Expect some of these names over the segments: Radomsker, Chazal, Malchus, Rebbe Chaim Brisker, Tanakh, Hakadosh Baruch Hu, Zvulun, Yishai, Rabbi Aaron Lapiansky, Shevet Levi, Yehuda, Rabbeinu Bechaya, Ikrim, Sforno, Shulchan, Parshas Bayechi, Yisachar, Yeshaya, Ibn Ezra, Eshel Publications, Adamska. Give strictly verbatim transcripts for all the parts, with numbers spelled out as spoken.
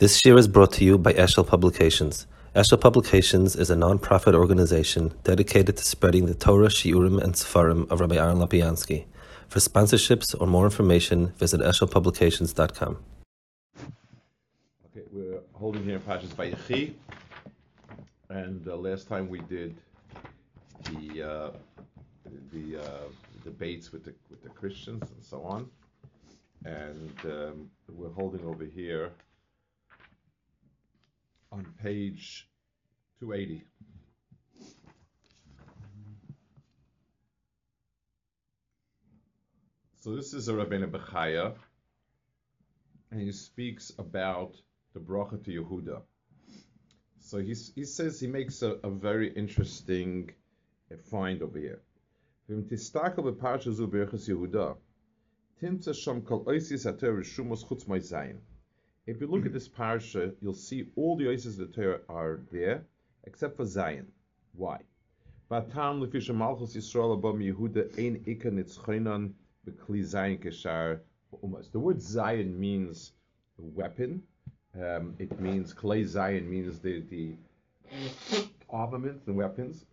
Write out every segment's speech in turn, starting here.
This year is brought to you by Eshel Publications. Eshel Publications is a non-profit organization dedicated to spreading the Torah, Shiurim, and Sefarim of Rabbi Aaron Lapiansky. For sponsorships or more information, visit eshel publications dot com. Okay, we're holding here in Parshas Bayechi, and uh, last time we did the uh, the uh, debates with the with the Christians and so on, and um, we're holding over here on page two eighty. So this is a Rabbeinu Bechaya, and he speaks about the bracha to Yehuda. So he, he says, he makes a, a very interesting find over here. If you look at this parsha, you'll see all the oases of the Torah are there, except for Zion. Why? The word Zion means weapon. Um, it means clay. Zion means the, the armaments and weapons.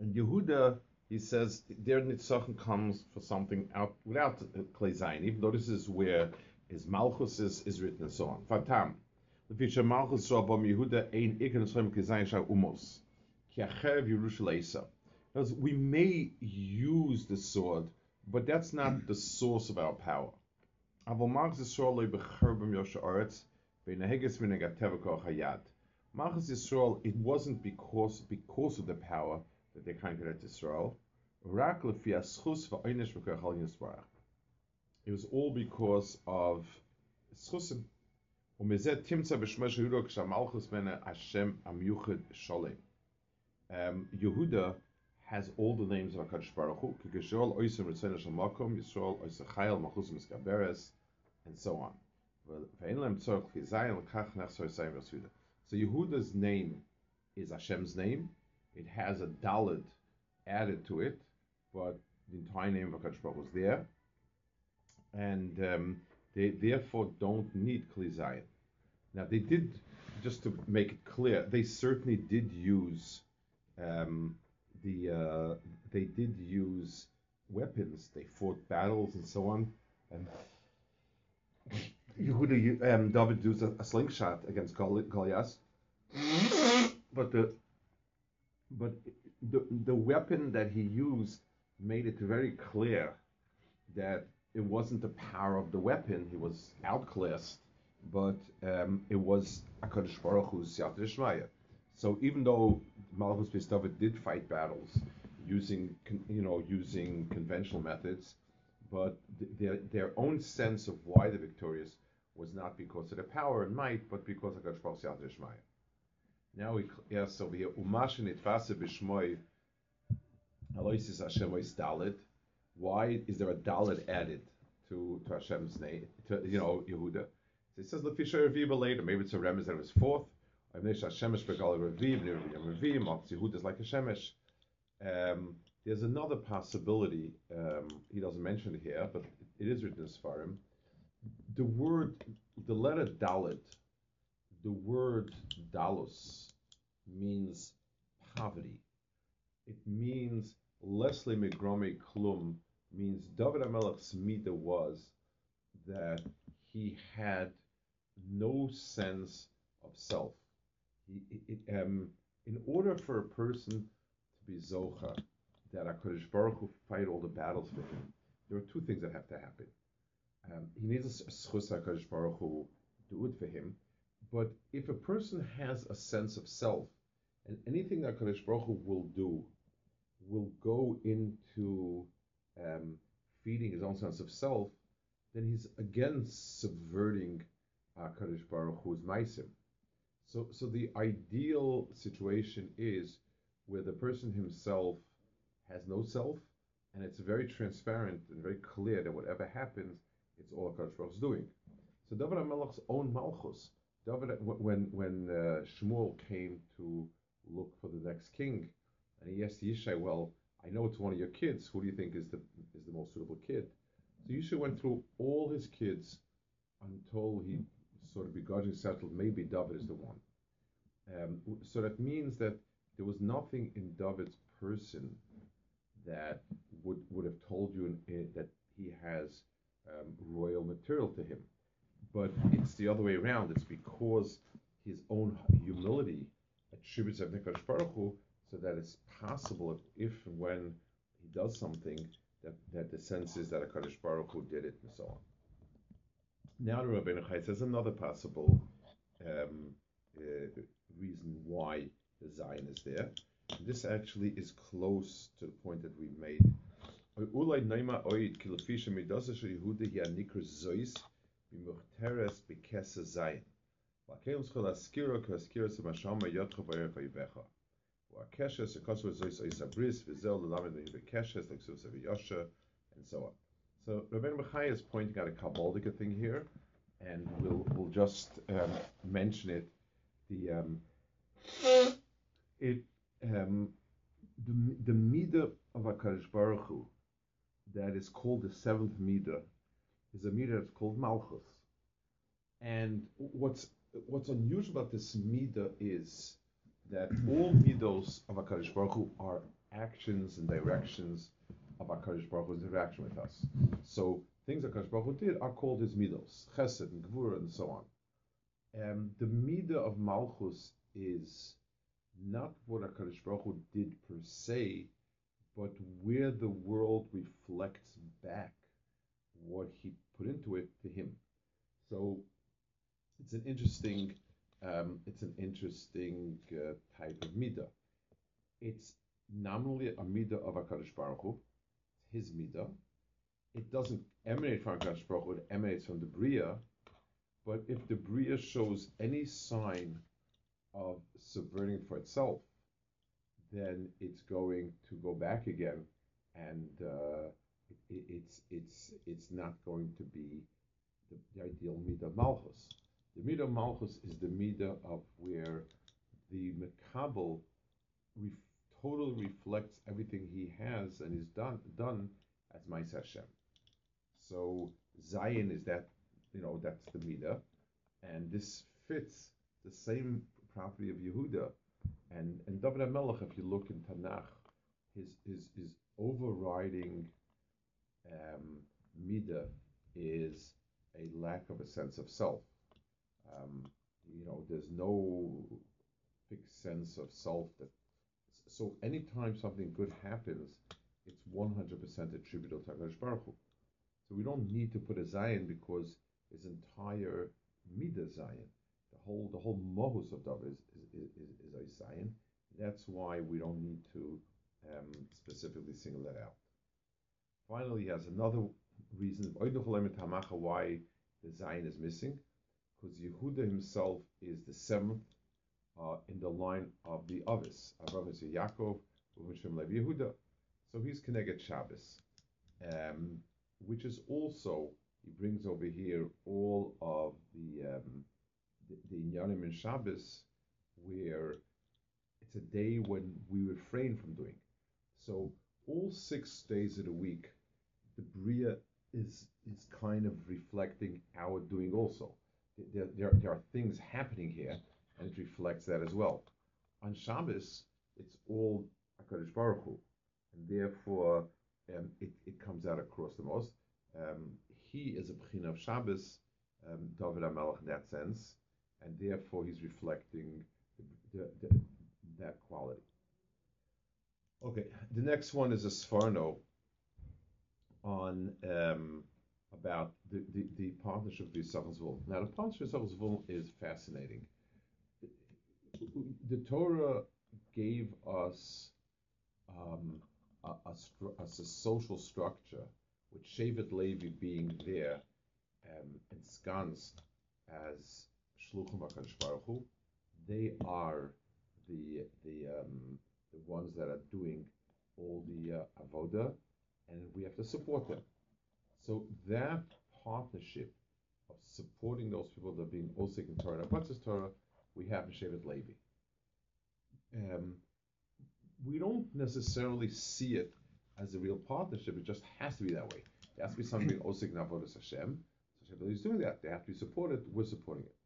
And Yehuda, he says, their nitzachon comes for something out without clay Zion, even though this is where is Malchus is, is written and so on. Fatam. The feature Malchus Rabam Yehuda ein Ikan Shem Kezayin Shah Umos. Kiachev Yerushalaysa. We may use the sword, but that's not the source of our power. Avol Malchus Yisrael loy becherbim Yosha Aretz v'neheges v'negatev kol chayad. Malchus Yisrael, it wasn't because because of the power that they conquered Israel. Rak lefi aschus v'oynesh v'kochal Yisbarach. It was all because of Schusim. Um, Yehuda has all the names of Hakadosh Baruch Hu, and so on. So Yehuda's name is Hashem's name. It has a Dalet added to it, but the entire name of Hakadosh Baruch Hu is there. And um, they therefore don't need Kli Zayin. Now they did, just to make it clear, they certainly did use um, the uh, they did use weapons. They fought battles and so on. And Yehuda, um, David used a, a slingshot against Goliath. But the but the the weapon that he used made it very clear that it wasn't the power of the weapon. He was outclassed, but um, it was HaKadosh Baruch Hu's Siyata D'Shmaya. So even though Malchus Beis David did fight battles using, you know, using conventional methods, but th- their their own sense of why they're victorious was not because of the power and might, but because HaKadosh Baruch Hu's Siyata D'Shmaya. Now we yes over here Umash Nitvase B'Shmoi Aloisis Hashem Ois Dalet. Why is there a Dalet added to, to Hashem's name, to, you know, Yehuda? It says, Lefisha Reviva later, maybe it's a remez that it was fourth. I'm Nesha Shemesh Begal Reviv, Nerevim Reviv, Malchus Yehuda is like a Shemesh. Um, there's another possibility, um, he doesn't mention it here, but it is written as Sfarim. The word, the letter Dalet, the word Dalus means poverty. It means Leslie Migrome Klum means David HaMelech's Mida was that he had no sense of self. He, it, um, in order for a person to be Zocha, that HaKadosh Baruch Hu fight all the battles for him, there are two things that have to happen. Um, he needs a Schus HaKadosh Baruch Hu do it for him, but if a person has a sense of self, and anything that HaKadosh Baruch Hu will do will go into um, feeding his own sense of self, then he's again subverting HaKadosh uh, Baruch Hu's Maisim. So, so the ideal situation is where the person himself has no self, and it's very transparent and very clear that whatever happens, it's all HaKadosh Baruch Hu's doing. So David HaMelech's own Malchus, David, when when uh, Shmuel came to look for the next king, and he asked Yishai, well, I know it's one of your kids. Who do you think is the is the most suitable kid? So Yishai went through all his kids until he sort of begrudgingly settled, maybe David is the one. Um, so that means that there was nothing in David's person that would would have told you in, in, that he has um, royal material to him. But it's the other way around. It's because his own humility attributes to Hakadosh Baruch Hu, so that it's possible if, if and when he does something, that, that the sense is that Hakadosh Baruch Hu did it, and so on. Now the Rabbeinu Bechaya says another possible um, uh, reason why the Zion is there. This actually is close to the point that we made. And so on. So Rabbeinu Bechaya is pointing out a Kabbalistic thing here, and we'll we'll just um, mention it. The um, it um, the the midah of Hakadosh Baruch Hu that is called the seventh midah is a midah that's called Malchus. And what's what's unusual about this midah is that all midos of Hakadosh Baruch Hu are actions and directions of Hakadosh Baruch Hu's interaction with us. So things Hakadosh Baruch Hu did are called his midos, Chesed and Gvura and so on. Um, the midah of Malchus is not what Hakadosh Baruch Hu did per se, but where the world reflects back what he put into it to him. So it's an interesting, um, it's an interesting uh, type of midah. It's nominally a midah of Hakadosh Baruch Hu. His midah. It doesn't emanate from HaKadosh Baruch Hu, it emanates from the Bria, but if the Bria shows any sign of subverting it for itself, then it's going to go back again, and uh, it, it's it's it's not going to be the, the ideal midah of Malchus. The midah of Malchus is the midah of where the Makabel ref- totally reflects everything he has and is done done as Ma'aseh Hashem. So Zion is that, you know, that's the midah, and this fits the same property of Yehuda, and and David HaMelech. If you look in Tanakh, his his his overriding um, midah is a lack of a sense of self. Um, you know, there's no fixed sense of self that. So anytime something good happens, it's one hundred percent attributable to HaKadosh Baruch Hu. So we don't need to put a Zion because his entire midah Zion, the whole the whole mohus of David is, is, is, is a Zion. That's why we don't need to um, specifically single that out. Finally, he has another reason why the Zion is missing, because Yehuda himself is the seventh Uh, in the line of the Avis, Avraham is Yaakov, Uvenshim Lev Yehuda. So he's Keneged Shabbos, um, which is also, he brings over here all of the um, the, the Inyanim in Shabbos, where it's a day when we refrain from doing. So all six days of the week, the Bria is is kind of reflecting our doing also. There, there, there are things happening here, and it reflects that as well. On Shabbos, it's all HaKadosh Baruch Hu, and therefore um, it, it comes out across the most. Um, he is a Bechina of Shabbos, um, David HaMelech in that sense, and therefore he's reflecting the, the, the, that quality. Okay, the next one is a Sforno on um, about the, the, the partnership of the Yisachar Zvul. Now the partnership of Yisachar Zvul is fascinating. The Torah gave us um, a, a, a social structure, with Shevet Levi being there um, ensconced as Shluchim HaKadosh Baruch Hu. They are the the um, the ones that are doing all the uh, avoda, and we have to support them. So that partnership of supporting those people that are being Osek in Torah, what's this Torah? We have in Shevet Levi. Um, we don't necessarily see it as a real partnership. It just has to be that way. There has to be something Osek Navodas Hashem. So Shevet Levi is doing that. They have to be supported. We're supporting it.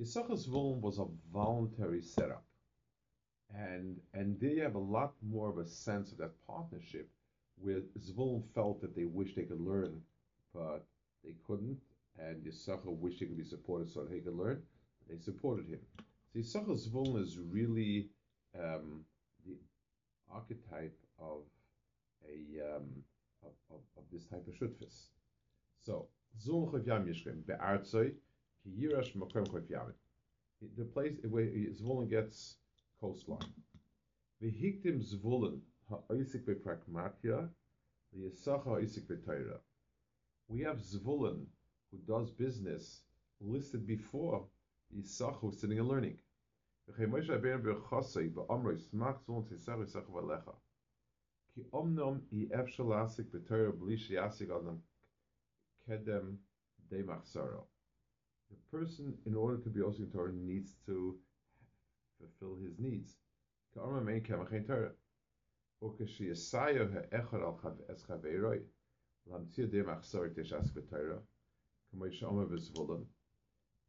Yisachar Zvulun was a voluntary setup, and and there you have a lot more of a sense of that partnership, where Zvulun felt that they wished they could learn, but they couldn't, and Yisachar wished he could be supported so that he could learn. They supported him. So Yisachar Zvulun is really um, the archetype of a um, of, of, of this type of shutfis. So Zvulun Chof Yam Yishkem be'artzoi ki yirash makom Chof Yam. The place where Zvulun gets coastline. V'hiktim Zvulun ha'oisik be'pragmatia li'yisachar ha'oisik be'toira. We have Zvulun who does business listed before Yisachar sitting and learning. The person, in order to be also in Torah, needs to fulfill his needs.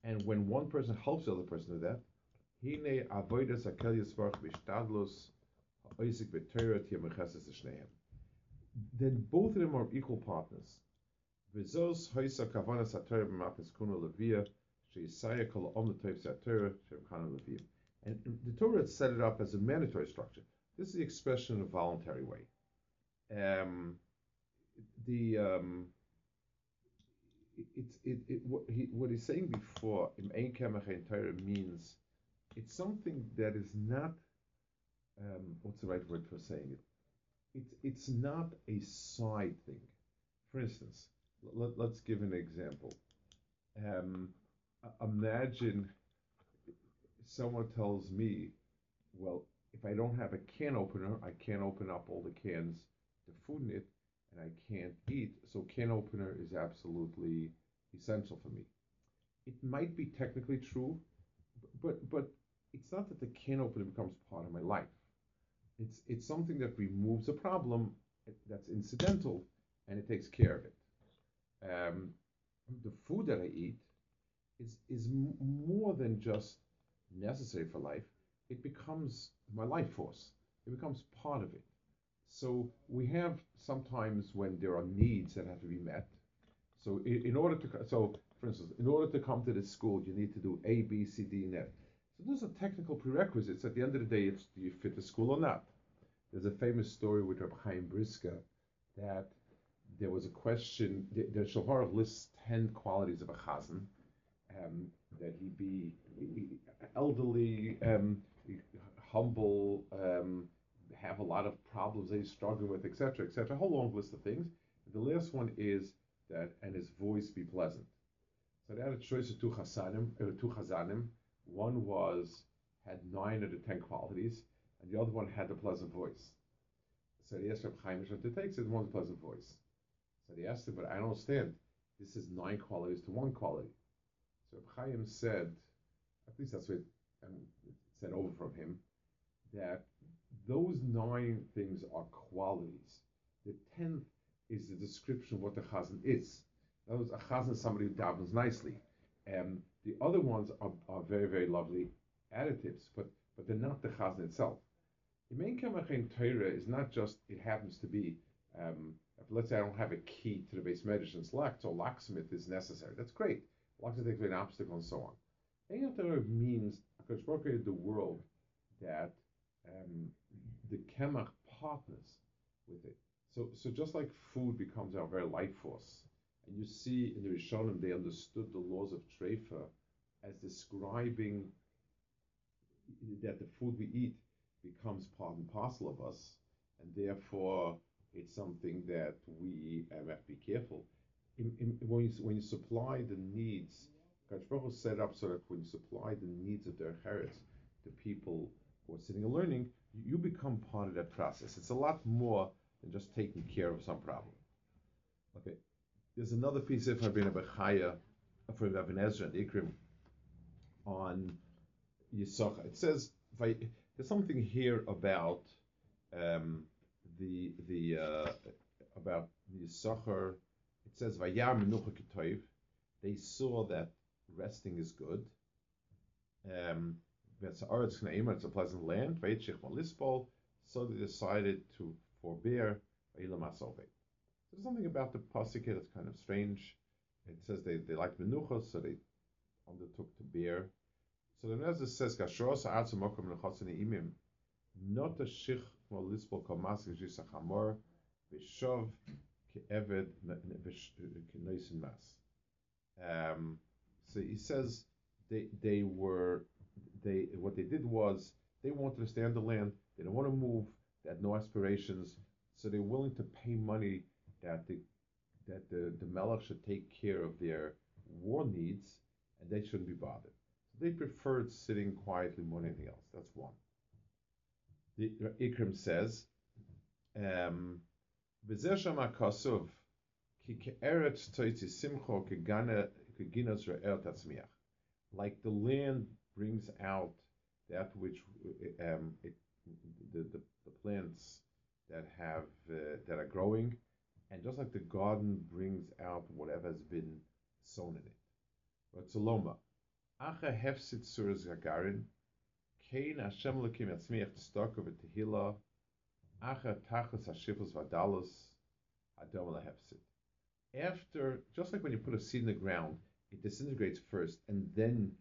And when one person helps the other person do that, then both of them are equal partners. And the Torah set it up as a mandatory structure. This is the expression in a voluntary way. Um, the um, It's it, it, what, he, what he's saying before, im ein kemach ein Torah, means it's something that is not, um, what's the right word for saying it? It's it's not a side thing. For instance, let, let's give an example. Um, imagine someone tells me, well, if I don't have a can opener, I can't open up all the cans, the food in it, and I can't eat, so can opener is absolutely essential for me. It might be technically true, but but it's not that the can opener becomes part of my life. It's it's something that removes a problem that's incidental, and it takes care of it. Um, the food that I eat is is more than just necessary for life. It becomes my life force. It becomes part of it. So we have sometimes when there are needs that have to be met. So in, in order to, so for instance, in order to come to this school, you need to do A, B, C, D, and F. So those are technical prerequisites. At the end of the day, it's do you fit the school or not? There's a famous story with Rebbe Chaim Brisker that there was a question. The, the Shulchan lists ten qualities of a chazan, um, that he be elderly, um, humble, um, have a lot of problems that he's struggling with, et cetera, et cetera. A whole long list of things. The last one is that, and his voice be pleasant. So they had a choice of two chasanim, or two chazanim. One was had nine of the ten qualities, and the other one had the pleasant voice. So they asked Reb Chaim Brisker to take it. One's a pleasant voice. So they asked him, but I don't understand. This is nine qualities to one quality. So Reb Chaim said, at least that's what it said over from him, that those nine things are qualities. The tenth is the description of what the chazan is. In other words, a chazan is somebody who davens nicely. Um, the other ones are, are very, very lovely additives, but, but they're not the chazan itself. The main kemachin Torah is not just, it happens to be, um, if, let's say I don't have a key to the base medicine locked, so locksmith is necessary. That's great. Locksmith takes away an obstacle and so on. Ein Torah means, Hakadosh Baruch Hu created the world that Um, the kemach partners with it. So, so just like food becomes our very life force, and you see in the Rishonim they understood the laws of treifa as describing that the food we eat becomes part and parcel of us, and therefore it's something that we um, have to be careful. In, in, when, you, when you supply the needs, Hakadosh Baruch Hu set up so that when you supply the needs of their heretz, the people or sitting and learning, you become part of that process. It's a lot more than just taking care of some problem. Okay, there's another piece of Rabbeinu Bechaya from Ibn Ezra and Ikrim on Yisachar. It says there's something here about um, the the uh, about Yisachar. It says Vayar Menucha Kitoiv. They saw that resting is good. Um, it's a pleasant land. So they decided to forbear. So there's something about the pasuk that's kind of strange. It says they, they liked menuchos, so they undertook to bear. So the Ibn Ezra says, not a shich or lispol kamasik jisachamor v'shov ke'eved v'noisin mas. So he says they they were they what they did was they wanted to stay on the land. They didn't want to move. They had no aspirations. So they're willing to pay money that the that the the melech should take care of their war needs, and they shouldn't be bothered. So they preferred sitting quietly more than anything else. That's one. The Ikrim says, um, like the land brings out that which um, it, the, the the plants that have uh, that are growing, and just like the garden brings out whatever has been sown in it. Ratzoloma, acha hefsit surz gagarin. Kain Hashem lekim yatzmiach t'stok over tehila, acha tachas hashifus vadalos adam lehefsit. After, just like when you put a seed in the ground, it disintegrates first, and then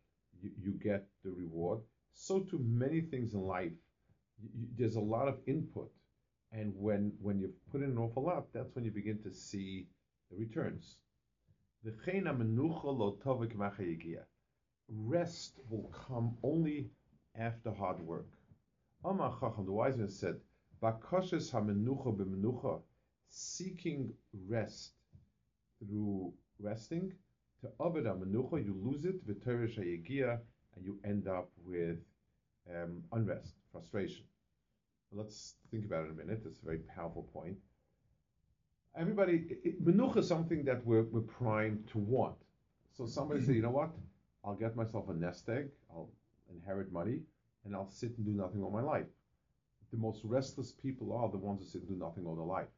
you, you get the reward. So too many things in life, you, you, there's a lot of input, and when when you put in an awful lot, that's when you begin to see the returns. Rest will come only after hard work. Amar Chacham, the wise man, said, "Bakoshes hamenucha b'menucha, seeking rest through resting. To aved hamenucha, you lose it v'teresh hayegia, and you end up with um, unrest, frustration." Let's think about it in a minute. It's a very powerful point. Everybody, it, menucha is something that we're we're primed to want. So somebody said, "You know what? I'll get myself a nest egg. I'll inherit money, and I'll sit and do nothing all my life." The most restless people are the ones who sit and do nothing all their life,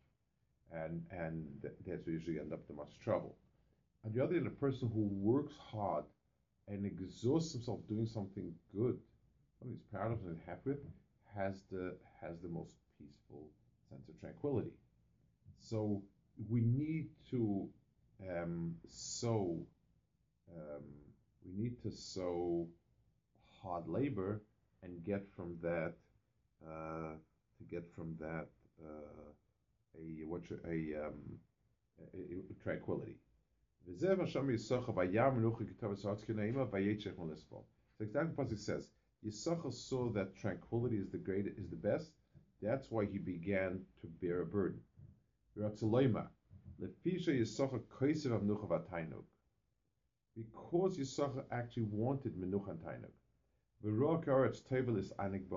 and and that's where you usually end up in much trouble. On the other hand, a person who works hard and exhausts himself doing something good, something he's proud of and happy with, has the has the most peaceful sense of tranquility. So we need to um, sow. Um, we need to sow hard labor and get from that uh, to get from that uh, a what a, um, a, a tranquility. It's exactly what it says. Yisachar saw that tranquility is the great is the best. That's why he began to bear a burden. Because Yisachar actually wanted menucha and tainuk.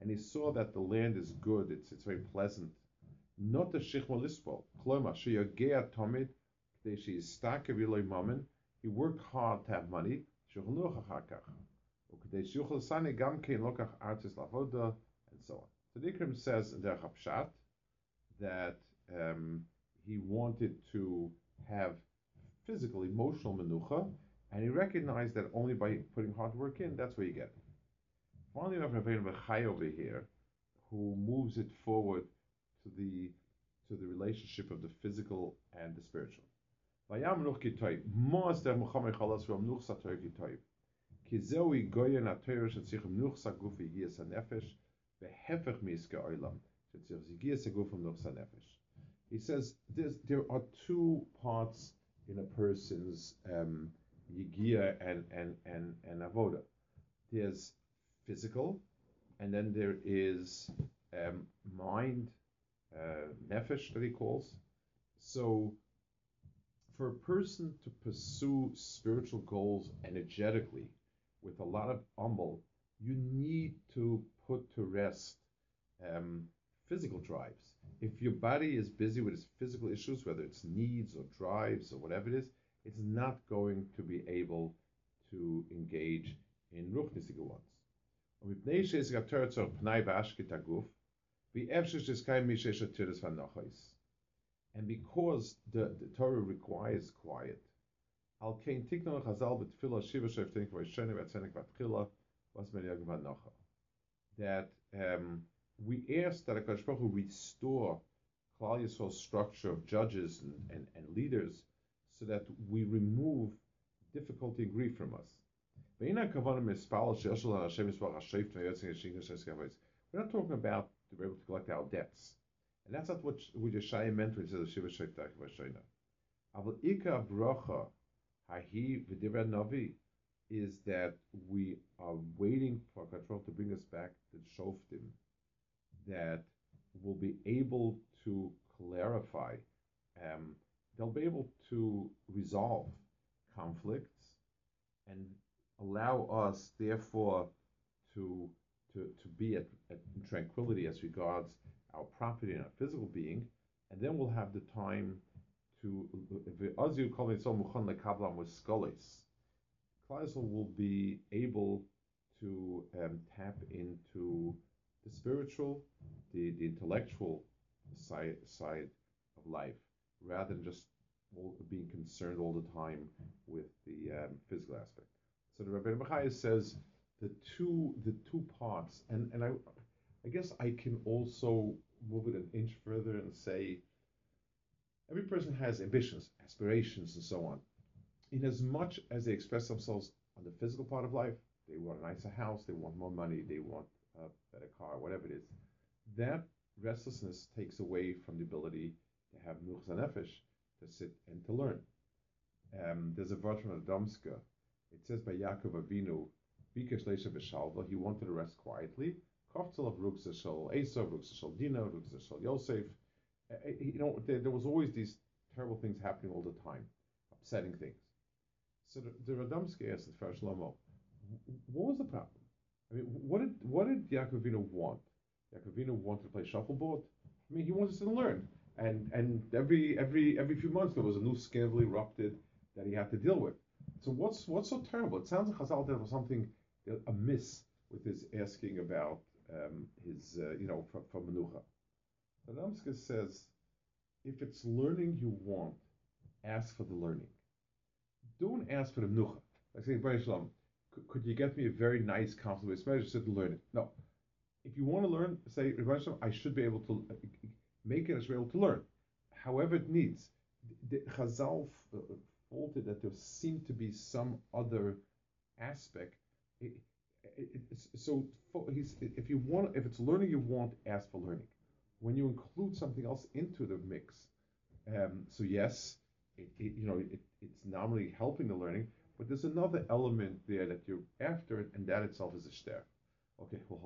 And he saw that the land is good, it's it's very pleasant. Not the shikmalispo. He worked hard to have money. And so on. So the Ikrim says in Derech HaPshat that um, he wanted to have physical, emotional menucha. And he recognized that only by putting hard work in, that's where you get it. Finally, we have Rabbeinu Bechaya over here, who moves it forward to the to the relationship of the physical and the spiritual. He says there are two parts in a person's um, Yigia and, and, and, and Avoda. There's physical, and then there is um, mind, uh, Nefesh that he calls. So for a person to pursue spiritual goals energetically with a lot of humble, you need to put to rest um, physical drives. If your body is busy with its physical issues, whether it's needs or drives or whatever it is, it's not going to be able to engage in ruchnisige ones. And because the, the Torah requires quiet, was man irgendwann nachher. That um, we ask that HaKadosh Baruch Hu restore Klal Yisrael's structure of judges and, and, and leaders so that we remove difficulty and grief from us. We're not talking about to be able to collect our debts. And that's not what Yeshaya meant when he says, Shiva Shaytach Vashayna. Aval Ika Brocha Hahi V'Divra Navi is that we are waiting for Katrol to bring us back the Shoftim that will be able to clarify, um, they'll be able to resolve conflicts and allow us, therefore, to to, to be at, at tranquility as regards our property and our physical being, and then we'll have the time to, as you call it, so muchan lekablam with skolis. Klaisel will be able to um, tap into the spiritual, the, the intellectual side, side of life, rather than just being concerned all the time with the um, physical aspect. So the Rabbeinu Bechaya says the two the two parts, and, and I I guess I can also move it an inch further and say every person has ambitions, aspirations, and so on. In as much as they express themselves on the physical part of life, they want a nicer house, they want more money, they want a better car, whatever it is, that restlessness takes away from the ability to have Nuchas HaNefesh, to sit and to learn. Um, there's a verse from Adamska. It says by Yaakov Avinu, Bikesh Leisha B'Shalva, he wanted to rest quietly. Koftel of Ruksa Shal Esau, Ruksa Shal Dina, Ruksa Shal Yosef. Uh, you know, there, there was always these terrible things happening all the time, upsetting things. So the, the Radomsker asked the First Lomo, what was the problem? I mean, what did what did Yaakov Avinu want? Yaakov Avinu wanted to play shuffleboard. I mean, he wanted to sit and learn. And and every every every few months there was a new scandal erupted that he had to deal with. So what's what's so terrible? It sounds like Chazal there was something amiss with his asking about um, his uh, you know from from Menucha. Radomsker says, if it's learning you want, ask for the learning. Don't ask for the Menucha. Like saying, Bnei Shalom, could you get me a very nice, comfortable way to sit and learn it? No. If you want to learn, say, Bnei Shalom, I should be able to. Uh, Make it Israel to learn, however it needs. The Chazal faulted that there seemed to be some other aspect. It, it, it, so he's, if you want, if it's learning you want, ask for learning. When you include something else into the mix, um, so yes, it, it, you know it, it's nominally helping the learning, but there's another element there that you're after, and that itself is a shter. Okay, well.